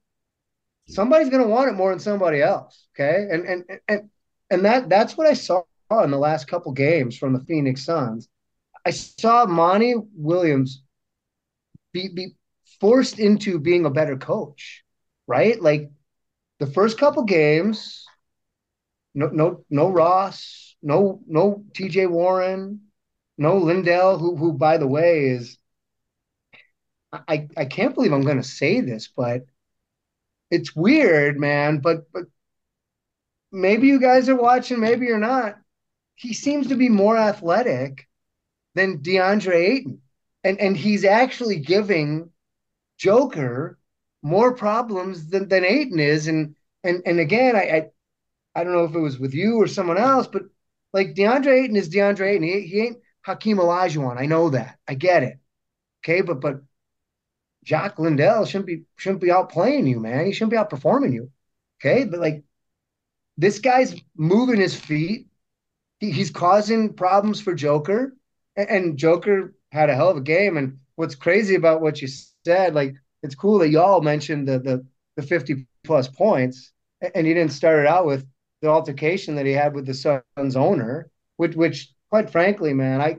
somebody's going to want it more than somebody else, okay? And and and And that that's what I saw in the last couple games from the Phoenix Suns. I saw Monty Williams be, be forced into being a better coach, right? Like, the first couple games, no no no Ross, no no T J Warren, no Lindell, who who by the way is I I can't believe I'm going to say this, but it's weird, man, but but maybe you guys are watching, maybe you're not. He seems to be more athletic than DeAndre Ayton. And and he's actually giving Joker more problems than, than Ayton is. And and and again, I, I I don't know if it was with you or someone else, but like, DeAndre Ayton is DeAndre Ayton. He, he ain't Hakeem Olajuwon. I know that. I get it. Okay, but but Jock Landale shouldn't be shouldn't be outplaying you, man. He shouldn't be outperforming you. Okay, but like, this guy's moving his feet. He, he's causing problems for Joker. And, and Joker had a hell of a game. And what's crazy about what you said, like, it's cool that y'all mentioned the the, the fifty-plus points, and you didn't start it out with the altercation that he had with the Suns owner, which, which quite frankly, man, I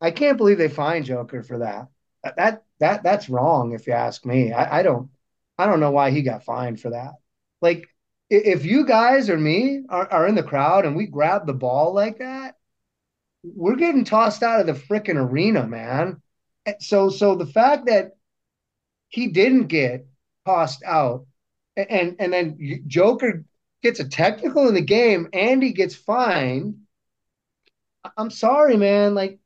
I can't believe they fined Joker for that. That that That's wrong, if you ask me. I, I don't I don't know why he got fined for that. Like, if you guys or me are, are in the crowd and we grab the ball like that, we're getting tossed out of the freaking arena, man. So so the fact that he didn't get tossed out, and, and then Joker gets a technical in the game, Andy gets fined, I'm sorry, man. Like,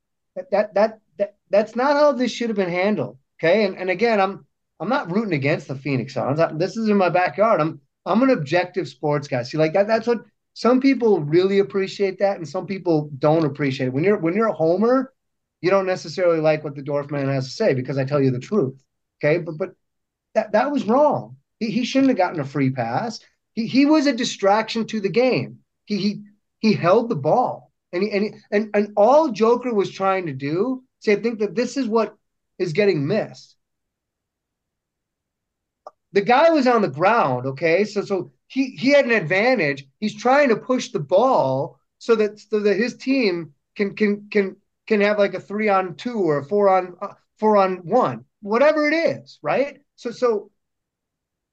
that that that, that that's not how this should have been handled. Okay. And and again, I'm I'm not rooting against the Phoenix Suns. This is in my backyard. I'm I'm an objective sports guy. See, like, that, that's what some people really appreciate that, and some people don't appreciate it. When you're when you're a homer, you don't necessarily like what the Dorf man has to say, because I tell you the truth. Okay, but but that that was wrong. He he shouldn't have gotten a free pass. He he was a distraction to the game. He he he held the ball, and he, and, he, and and all Joker was trying to do. See, I think that this is what is getting missed. The guy was on the ground, okay? So so he, he had an advantage. He's trying to push the ball so that so that his team can can can can have like a three on two or a four on uh, four on one, whatever it is, right? So so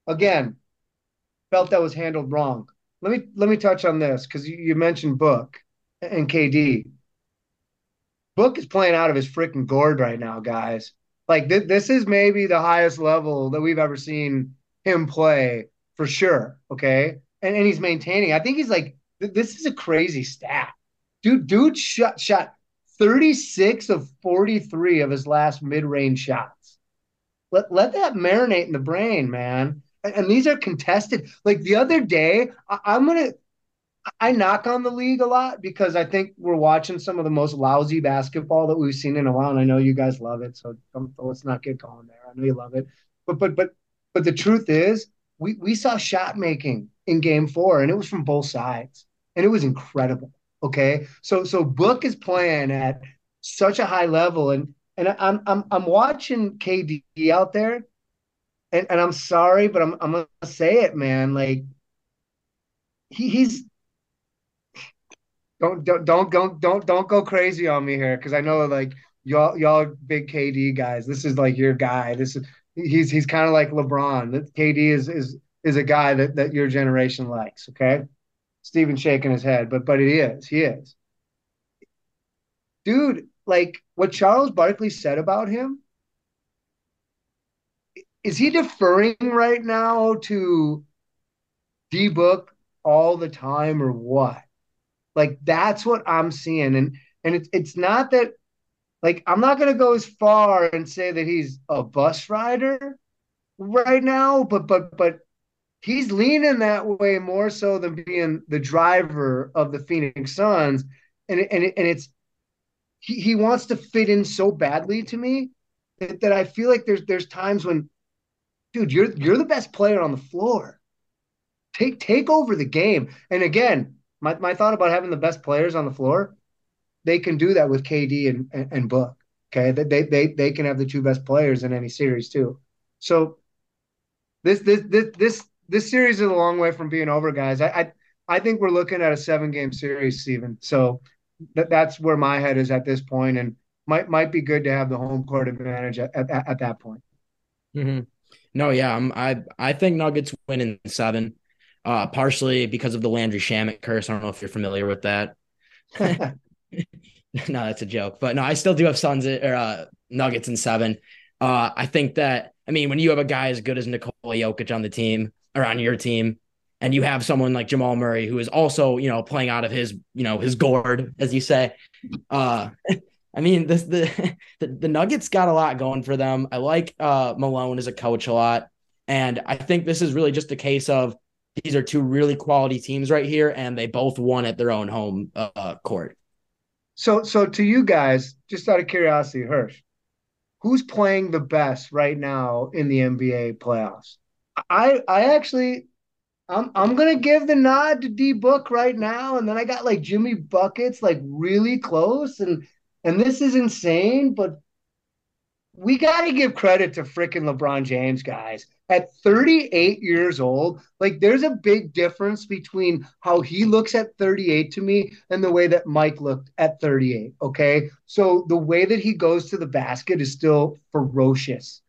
again, felt that was handled wrong. Let me let me touch on this, because you, you mentioned Book and K D. Book is playing out of his freaking gourd right now, guys. Like, th- this is maybe the highest level that we've ever seen him play, for sure, okay? And and he's maintaining. I think he's like, th- this is a crazy stat. Dude, dude shot, shot thirty-six of forty-three of his last mid-range shots. Let, let that marinate in the brain, man. and, and these are contested. Like the other day, I, I'm going to – I knock on the league a lot because I think we're watching some of the most lousy basketball that we've seen in a while, and I know you guys love it, so let's not get going there. I know you love it. But but but but the truth is we, we saw shot making in game four, and it was from both sides, and it was incredible. Okay, so so Book is playing at such a high level, and and I'm I'm I'm watching K D out there, and, and I'm sorry, but I'm I'm gonna say it, man. Like he, he's don't don't don't don't don't don't go crazy on me here, because I know like y'all y'all big K D guys. This is like your guy. This is he's he's kind of like LeBron. K D is is is a guy that that your generation likes. Okay. Steven shaking his head, but but it is. He is. Dude, like what Charles Barkley said about him, is he deferring right now to D-Book all the time or what? Like that's what I'm seeing. And and it's it's not that like I'm not gonna go as far and say that he's a bus rider right now, but but but he's leaning that way more so than being the driver of the Phoenix Suns. And and and it's he, he wants to fit in so badly to me that, that I feel like there's there's times when, dude, you're you're the best player on the floor. Take take over the game. And again, my, my thought about having the best players on the floor, they can do that with K D and, and, and Book. Okay. They they they can have the two best players in any series too. So this this this this This series is a long way from being over, guys. I I, I think we're looking at a seven-game series, Stephen. So th- that's where my head is at this point, and might might be good to have the home court advantage at at, at that point. Mm-hmm. No, yeah, I'm, I I think Nuggets win in seven, uh, partially because of the Landry Shamet curse. I don't know if you're familiar with that. No, that's a joke. But no, I still do have Suns or uh, Nuggets in seven. Uh, I think that I mean when you have a guy as good as Nikola Jokic on the team. Or on your team, and you have someone like Jamal Murray, who is also, you know, playing out of his, you know, his gourd, as you say. Uh, I mean, this the, the the Nuggets got a lot going for them. I like uh, Malone as a coach a lot, and I think this is really just a case of these are two really quality teams right here, and they both won at their own home uh, court. So, so to you guys, just out of curiosity, Hirsch, who's playing the best right now in the N B A playoffs? I I actually I'm I'm gonna give the nod to D Book right now, and then I got like Jimmy Buckets like really close, and and this is insane, but we gotta give credit to freaking LeBron James, guys. At thirty-eight years old, like there's a big difference between how he looks at thirty-eight to me and the way that Mike looked at thirty-eight. Okay, so the way that he goes to the basket is still ferocious.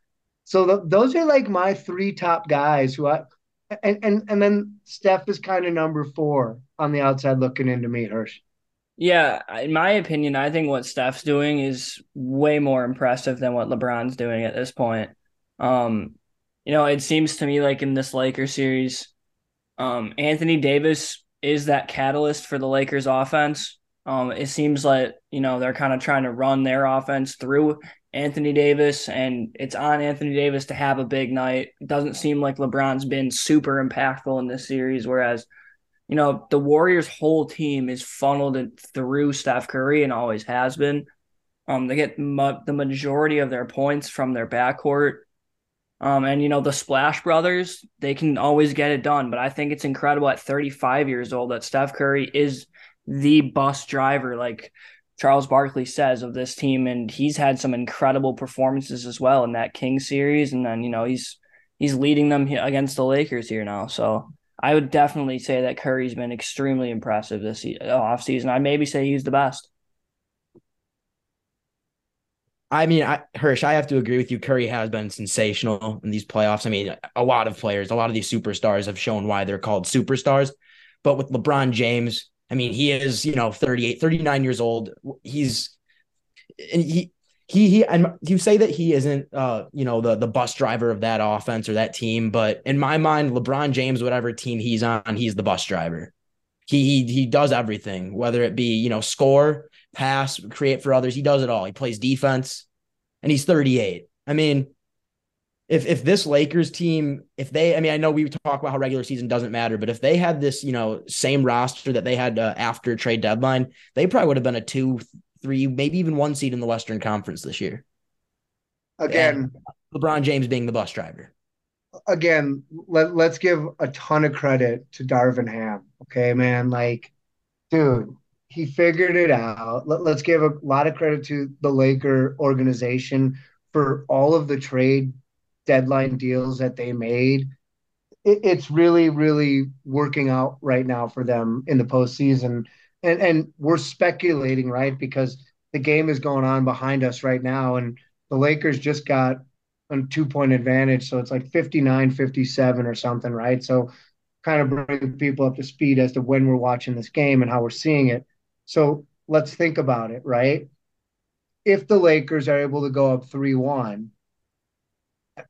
So the, those are like my three top guys who I, and and, and then Steph is kind of number four on the outside looking into me, Hirsch. Yeah, in my opinion, I think what Steph's doing is way more impressive than what LeBron's doing at this point. Um, you know, it seems to me like in this Lakers series, um, Anthony Davis is that catalyst for the Lakers offense. Um, it seems like, you know, they're kind of trying to run their offense through Anthony Davis, and it's on Anthony Davis to have a big night. It doesn't seem like LeBron's been super impactful in this series, whereas, you know, the Warriors' whole team is funneled through Steph Curry and always has been. Um, they get ma- the majority of their points from their backcourt. Um, and, you know, the Splash Brothers, they can always get it done, but I think it's incredible at thirty-five years old that Steph Curry is the bus driver, like Charles Barkley says, of this team, and he's had some incredible performances as well in that King series, and then, you know, he's he's leading them against the Lakers here now. So I would definitely say that Curry's been extremely impressive this offseason. I'd maybe say he's the best. I mean, I, Hirsch, I have to agree with you. Curry has been sensational in these playoffs. I mean, a lot of players, a lot of these superstars have shown why they're called superstars. But with LeBron James, I mean, he is, you know, thirty-eight, thirty-nine years old. He's, and he, he, he, and you say that he isn't, uh, you know, the, the bus driver of that offense or that team. But in my mind, LeBron James, whatever team he's on, he's the bus driver. He, he, he does everything, whether it be, you know, score, pass, create for others. He does it all. He plays defense, and he's thirty-eight. I mean, if if this Lakers team, if they, I mean, I know we talk about how regular season doesn't matter, but if they had this, you know, same roster that they had uh, after trade deadline, they probably would have been a two, three, maybe even one seed in the Western Conference this year. Again, and LeBron James being the bus driver. Again, let, let's give a ton of credit to Darvin Ham. Okay, man, like, dude, he figured it out. Let, let's give a lot of credit to the Laker organization for all of the trade deadline deals that they made. It, it's really, really working out right now for them in the postseason. And, and we're speculating, right, because the game is going on behind us right now, and the Lakers just got a two-point advantage, so it's like fifty-nine fifty-seven or something, right? So kind of bring people up to speed as to when we're watching this game and how we're seeing it. So let's think about it, right? If the Lakers are able to go up three one,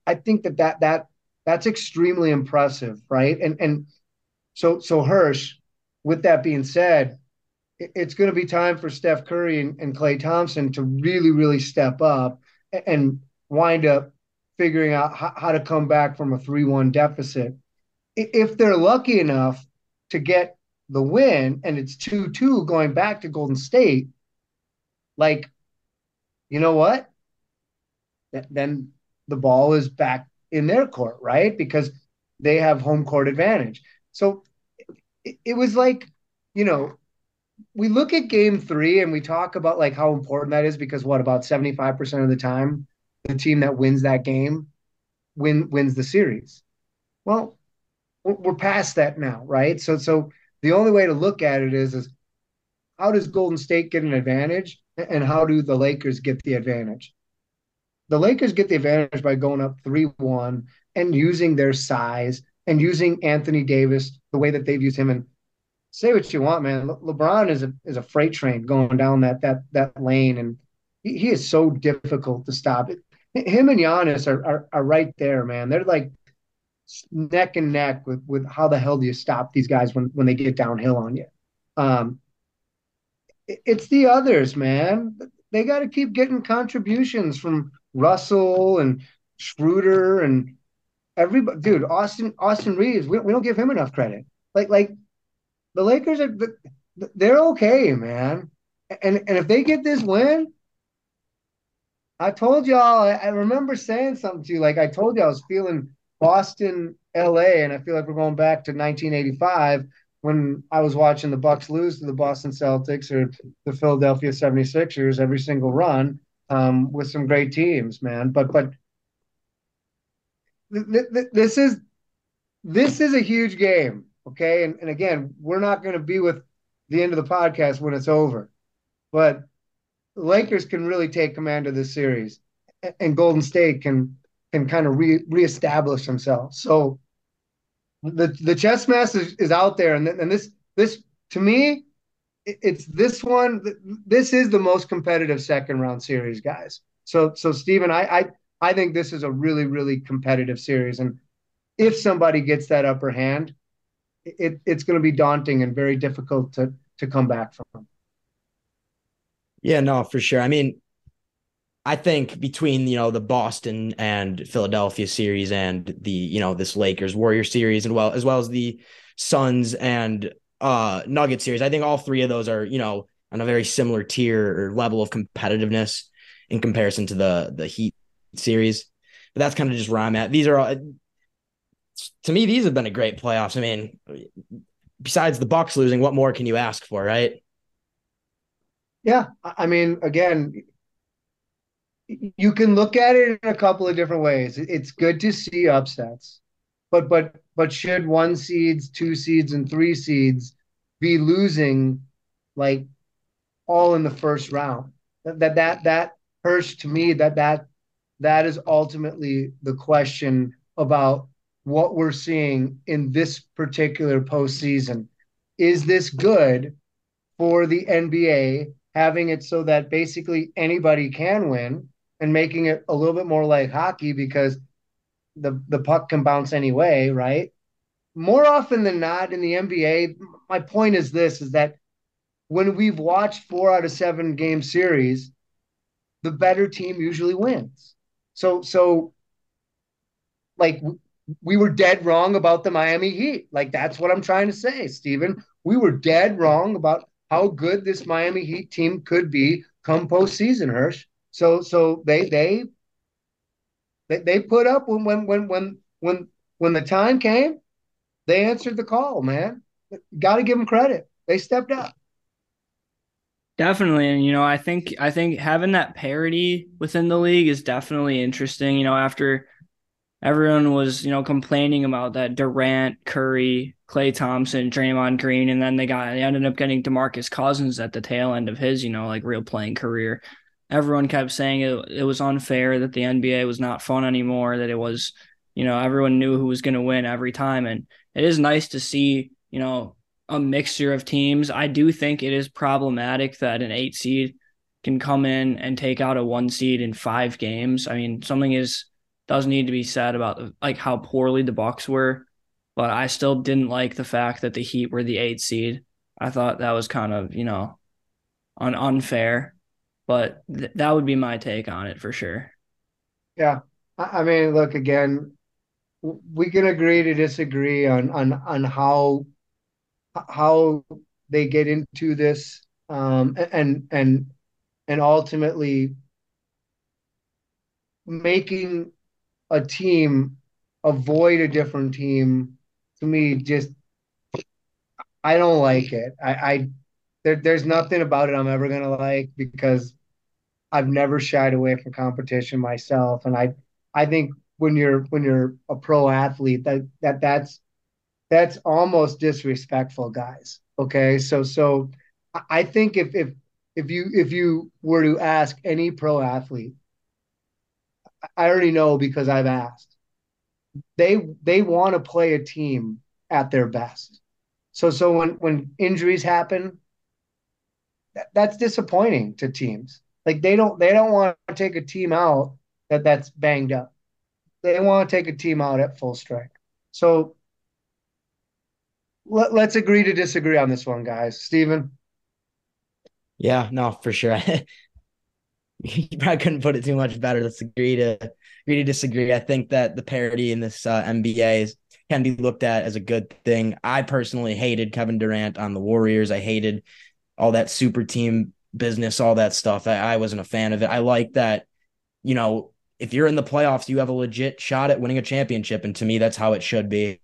I think that, that that that's extremely impressive, right? And and so, so Hirsch, with that being said, it's going to be time for Steph Curry and, and Klay Thompson to really, really step up and wind up figuring out how, how to come back from a three one deficit. If they're lucky enough to get the win and it's two two going back to Golden State, like, you know what? Th- then the ball is back in their court, right? Because they have home court advantage. So it, it was like, you know, we look at game three and we talk about like how important that is because what, about seventy-five percent of the time, the team that wins that game win, wins the series. Well, we're past that now, right? So so the only way to look at it is, is how does Golden State get an advantage and how do the Lakers get the advantage? The Lakers get the advantage by going up three one and using their size and using Anthony Davis the way that they've used him. And say what you want, man, Le- LeBron is a is a freight train going down that that that lane, and he, he is so difficult to stop. It. Him and Giannis are, are are right there, man. They're like neck and neck with, with how the hell do you stop these guys when, when they get downhill on you. Um, it, it's the others, man. They got to keep getting contributions from Russell and Schroeder and everybody. Dude, Austin Austin Reeves, we, we don't give him enough credit. Like like the Lakers are they're okay, man. And and if they get this win, I told y'all, I, I remember saying something to you, like I told you I was feeling Boston, L A, and I feel like we're going back to nineteen eighty-five when I was watching the Bucks lose to the Boston Celtics or the Philadelphia seventy-sixers every single run, um, with some great teams, man. But but th- th- this is this is a huge game, okay? And, and again, we're not going to be with the end of the podcast when it's over. But the Lakers can really take command of this series, and Golden State can – can kind of re reestablish themselves. So the the chess match is, is out there, and th- and this this to me, it, it's this one. Th- this is the most competitive second round series, guys. So so Steven, I I I think this is a really really competitive series, and if somebody gets that upper hand, it it's going to be daunting and very difficult to to come back from. Yeah, no, for sure. I mean, I think between, you know, the Boston and Philadelphia series and the, you know, this Lakers Warrior series and well, as well as the Suns and uh, Nuggets series, I think all three of those are, you know, on a very similar tier or level of competitiveness in comparison to the, the Heat series. But that's kind of just where I'm at. These are all, to me, these have been a great playoffs. I mean, besides the Bucks losing, what more can you ask for, right? Yeah. I mean, again, you can look at it in a couple of different ways. It's good to see upsets, but but but should one seeds, two seeds, and three seeds be losing like all in the first round? That that that, that hurts to me. That that that is ultimately the question about what we're seeing in this particular postseason. Is this good for the N B A, having it so that basically anybody can win, and making it a little bit more like hockey because the the puck can bounce anyway, right? More often than not in the N B A, my point is this, is that when we've watched four out of seven game series, the better team usually wins. So so like we were dead wrong about the Miami Heat. Like, that's what I'm trying to say, Stephen. We were dead wrong about how good this Miami Heat team could be come postseason, Hirsch. So, so they they they, they put up when when when when when when the time came. They answered the call, man. Got to give them credit. They stepped up. Definitely. And, you know, I think I think having that parity within the league is definitely interesting. You know, after everyone was, you know, complaining about that Durant, Curry, Klay Thompson, Draymond Green, and then they got they ended up getting DeMarcus Cousins at the tail end of his, you know, like real playing career. Everyone kept saying it, it was unfair, that the N B A was not fun anymore, that it was, you know, everyone knew who was going to win every time. And it is nice to see, you know, a mixture of teams. I do think it is problematic that an eight seed can come in and take out a one seed in five games. I mean, something is does need to be said about like how poorly the Bucks were, but I still didn't like the fact that the Heat were the eight seed. I thought that was kind of, you know, un- unfair, but th- that would be my take on it for sure. Yeah. I mean, look, again, we can agree to disagree on on on how how they get into this, um, and and and ultimately making a team avoid a different team. To me, just I don't like it. I, I there, there's nothing about it I'm ever gonna like, because I've never shied away from competition myself, and I I think. When you're when you're a pro athlete, that that that's that's almost disrespectful, guys. Okay, so so I think if if if you if you were to ask any pro athlete, I already know because I've asked. They they want to play a team at their best. So so when when injuries happen, that, that's disappointing to teams. Like they don't they don't want to take a team out that that's banged up. They want to take a team out at full strength. So let, let's agree to disagree on this one, guys. Steven? Yeah, no, for sure. You probably couldn't put it too much better. Let's agree to agree to disagree. I think that the parity in this uh, N B A is, can be looked at as a good thing. I personally hated Kevin Durant on the Warriors. I hated all that super team business, all that stuff. I, I wasn't a fan of it. I like that, you know, if you're in the playoffs, you have a legit shot at winning a championship. And to me, that's how it should be.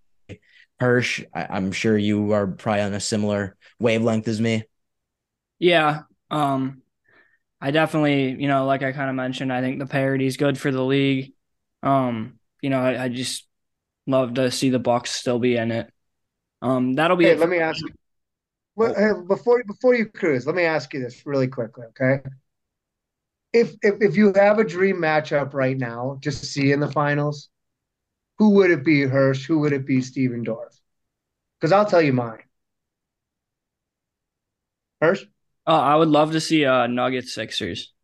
Hirsch, I- I'm sure you are probably on a similar wavelength as me. Yeah. Um, I definitely, you know, like I kind of mentioned, I think the parity is good for the league. Um, you know, I, I just love to see the Bucks still be in it. Um, that'll be hey, it. Let me ask you, well, hey, before, before you cruise, let me ask you this really quickly. Okay. If, if if you have a dream matchup right now, just to see in the finals, who would it be, Hirsch? Who would it be, Stephen Dorff? Because I'll tell you mine. Hirsch? Oh, I would love to see uh, Nuggets Sixers.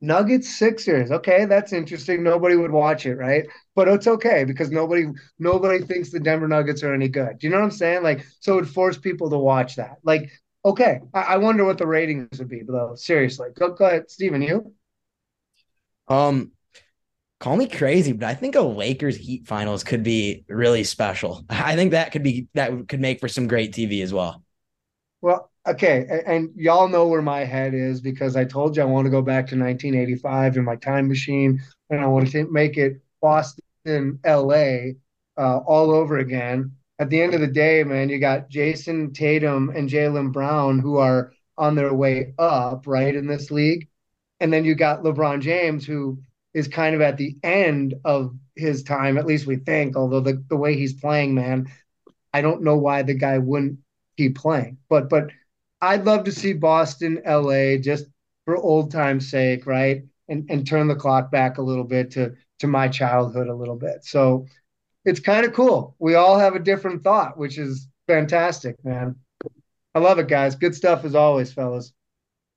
Nuggets Sixers. Okay, that's interesting. Nobody would watch it, right? But it's okay because nobody nobody thinks the Denver Nuggets are any good. Do you know what I'm saying? Like, so it would force people to watch that. Like, okay, I, I wonder what the ratings would be, though. Seriously, go go ahead, Stephen. You. Um, call me crazy, but I think a Lakers Heat finals could be really special. I think that could be, that could make for some great T V as well. Well, okay. And, and y'all know where my head is because I told you I want to go back to nineteen eighty-five in my time machine and I want to make it Boston, L A, uh, all over again. At the end of the day, man, you got Jason Tatum and Jaylen Brown who are on their way up, right, in this league. And then you got LeBron James, who is kind of at the end of his time, at least we think, although the, the way he's playing, man, I don't know why the guy wouldn't keep playing. But but I'd love to see Boston, L A, just for old time's sake, right, and and turn the clock back a little bit to, to my childhood a little bit. So it's kind of cool. We all have a different thought, which is fantastic, man. I love it, guys. Good stuff as always, fellas.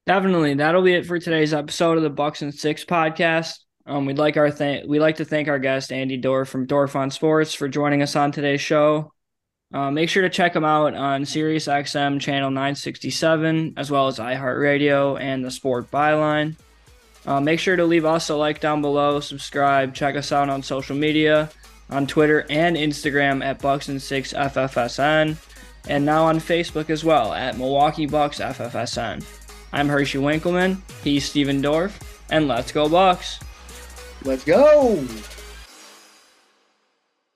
Definitely. That'll be it for today's episode of the Bucks and Six podcast. Um, we'd like our th- we like to thank our guest, Andy Dorf from Dorf on Sports, for joining us on today's show. Uh, make sure to check him out on SiriusXM channel nine sixty-seven, as well as iHeartRadio and the Sport Byline. Uh, make sure to leave us a like down below, subscribe, check us out on social media. on Twitter and Instagram at Bucks and six F F S N, and now on Facebook as well at Milwaukee Bucks F F S N. I'm Hershey Winkleman, he's Stephen Dorff, and let's go Bucks! Let's go!